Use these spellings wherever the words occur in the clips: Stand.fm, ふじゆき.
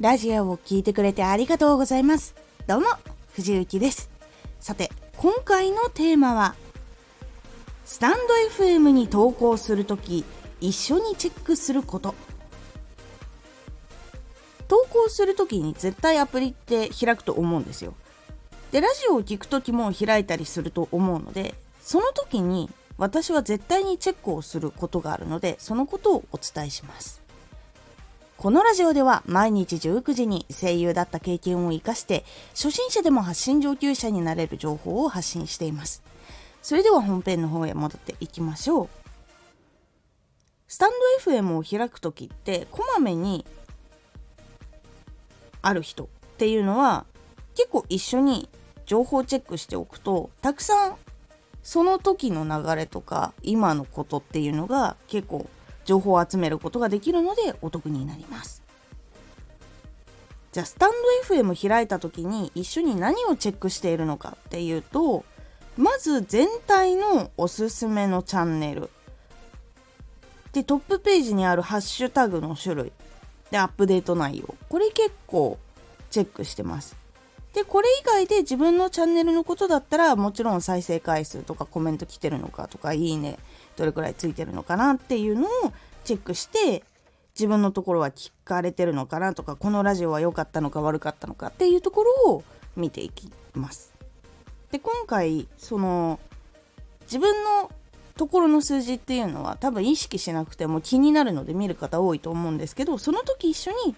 ラジオを聞いてくれてありがとうございます。どうも、藤幸です。さて、今回のテーマはスタンド FM に投稿するとき一緒にチェックすること。投稿するときに絶対アプリって開くと思うんですよ。で、ラジオを聞くときも開いたりすると思うので、その時に私は絶対にチェックをすることがあるので、そのことをお伝えします。このラジオでは毎日19時に声優だった経験を生かして初心者でも発信上級者になれる情報を発信しています。それでは本編の方へ戻っていきましょう。スタンド FM を開くときってこまめにある人っていうのは結構一緒に情報チェックしておくと、たくさんその時の流れとか今のことっていうのが結構情報を集めることができるのでお得になります。じゃあスタンド FM 開いた時に一緒に何をチェックしているのかっていうと、まず全体のおすすめのチャンネルで、トップページにあるハッシュタグの種類で、アップデート内容、これ結構チェックしてます。で、これ以外で自分のチャンネルのことだったら、もちろん再生回数とかコメント来てるのかとか、いいねどれくらいついてるのかなっていうのをチェックして、自分のところは聞かれてるのかなとか、このラジオは良かったのか悪かったのかっていうところを見ていきます。で、今回その自分のところの数字っていうのは多分意識しなくても気になるので見る方多いと思うんですけど、その時一緒に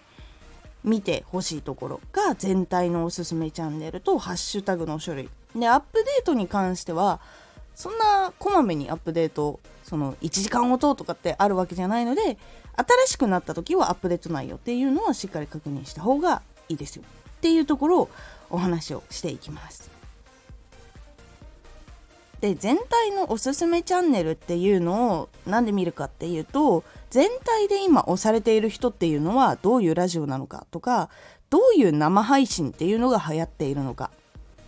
見てほしいところが全体のおすすめチャンネルとハッシュタグの種類で、アップデートに関してはそんなこまめにアップデート、その1時間ごととかってあるわけじゃないので、新しくなった時はアップデート内容っていうのはしっかり確認した方がいいですよっていうところをお話をしていきます。で、全体のおすすめチャンネルっていうのをなんで見るかっていうと、全体で今押されている人っていうのはどういうラジオなのかとか、どういう生配信っていうのが流行っているのか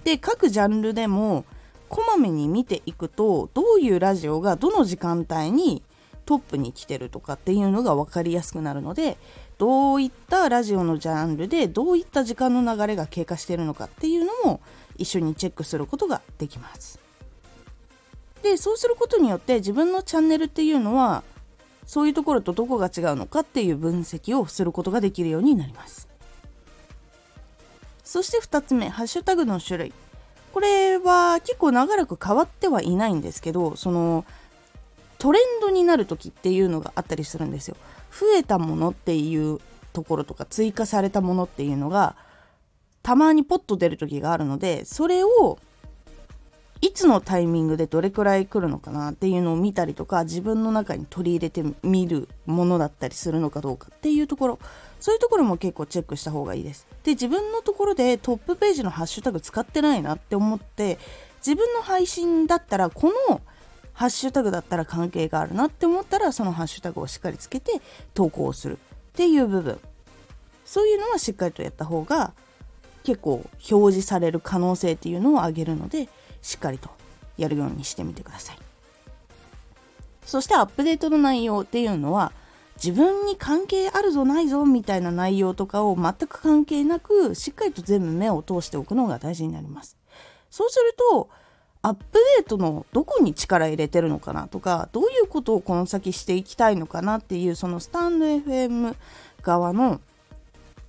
で、各ジャンルでもこまめに見ていくと、どういうラジオがどの時間帯にトップに来てるとかっていうのが分かりやすくなるので、どういったラジオのジャンルでどういった時間の流れが経過しているのかっていうのも一緒にチェックすることができます。で、そうすることによって自分のチャンネルっていうのはそういうところとどこが違うのかっていう分析をすることができるようになります。そして2つ目、ハッシュタグの種類、これは結構長らく変わってはいないんですけど、そのトレンドになる時っていうのがあったりするんですよ。増えたものっていうところとか追加されたものっていうのがたまにポッと出る時があるので、それをいつのタイミングでどれくらい来るのかなっていうのを見たりとか、自分の中に取り入れてみるものだったりするのかどうかっていうところ、そういうところも結構チェックした方がいいです。で、自分のところでトップページのハッシュタグ使ってないなって思って、自分の配信だったらこのハッシュタグだったら関係があるなって思ったら、そのハッシュタグをしっかりつけて投稿するっていう部分、そういうのはしっかりとやった方が結構表示される可能性っていうのを上げるので、しっかりとやるようにしてみてください。そしてアップデートの内容っていうのは、自分に関係あるぞないぞみたいな内容とかを全く関係なく、しっかりと全部目を通しておくのが大事になります。そうするとアップデートのどこに力入れてるのかなとか、どういうことをこの先していきたいのかなっていう、そのスタンド FM 側の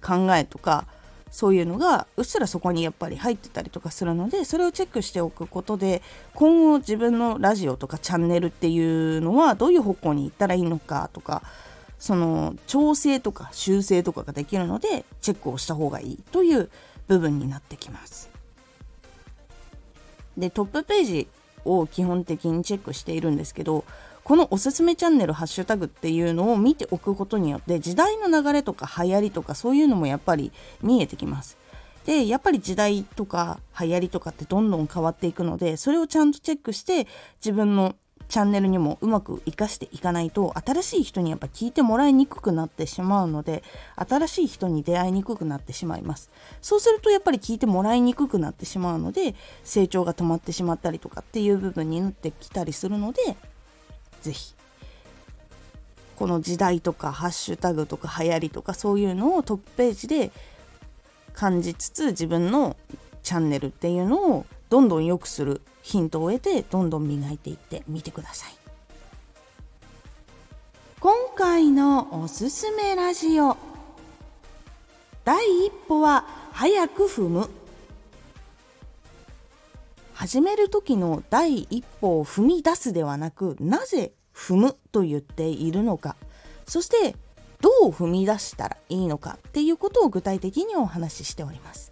考えとか、そういうのがうっすらそこにやっぱり入ってたりとかするので、それをチェックしておくことで、今後自分のラジオとかチャンネルっていうのはどういう方向に行ったらいいのかとか、その調整とか修正とかができるので、チェックをした方がいいという部分になってきます。で、トップページを基本的にチェックしているんですけど、このおすすめチャンネル、ハッシュタグっていうのを見ておくことによって、時代の流れとか流行りとか、そういうのもやっぱり見えてきます。で、やっぱり時代とか流行りとかってどんどん変わっていくので、それをちゃんとチェックして自分のチャンネルにもうまく活かしていかないと、新しい人にやっぱ聞いてもらいにくくなってしまうので、新しい人に出会いにくくなってしまいます。そうするとやっぱり聞いてもらいにくくなってしまうので、成長が止まってしまったりとかっていう部分になってきたりするので、ぜひこの時代とかハッシュタグとか流行りとかそういうのをトップページで感じつつ、自分のチャンネルっていうのをどんどん良くするヒントを得て、どんどん磨いていってみてください。今回のおすすめラジオ、第一歩は早く踏む。始める時の第一歩を踏み出すではなく、なぜ踏むと言っているのか、そしてどう踏み出したらいいのかっていうことを具体的にお話ししております。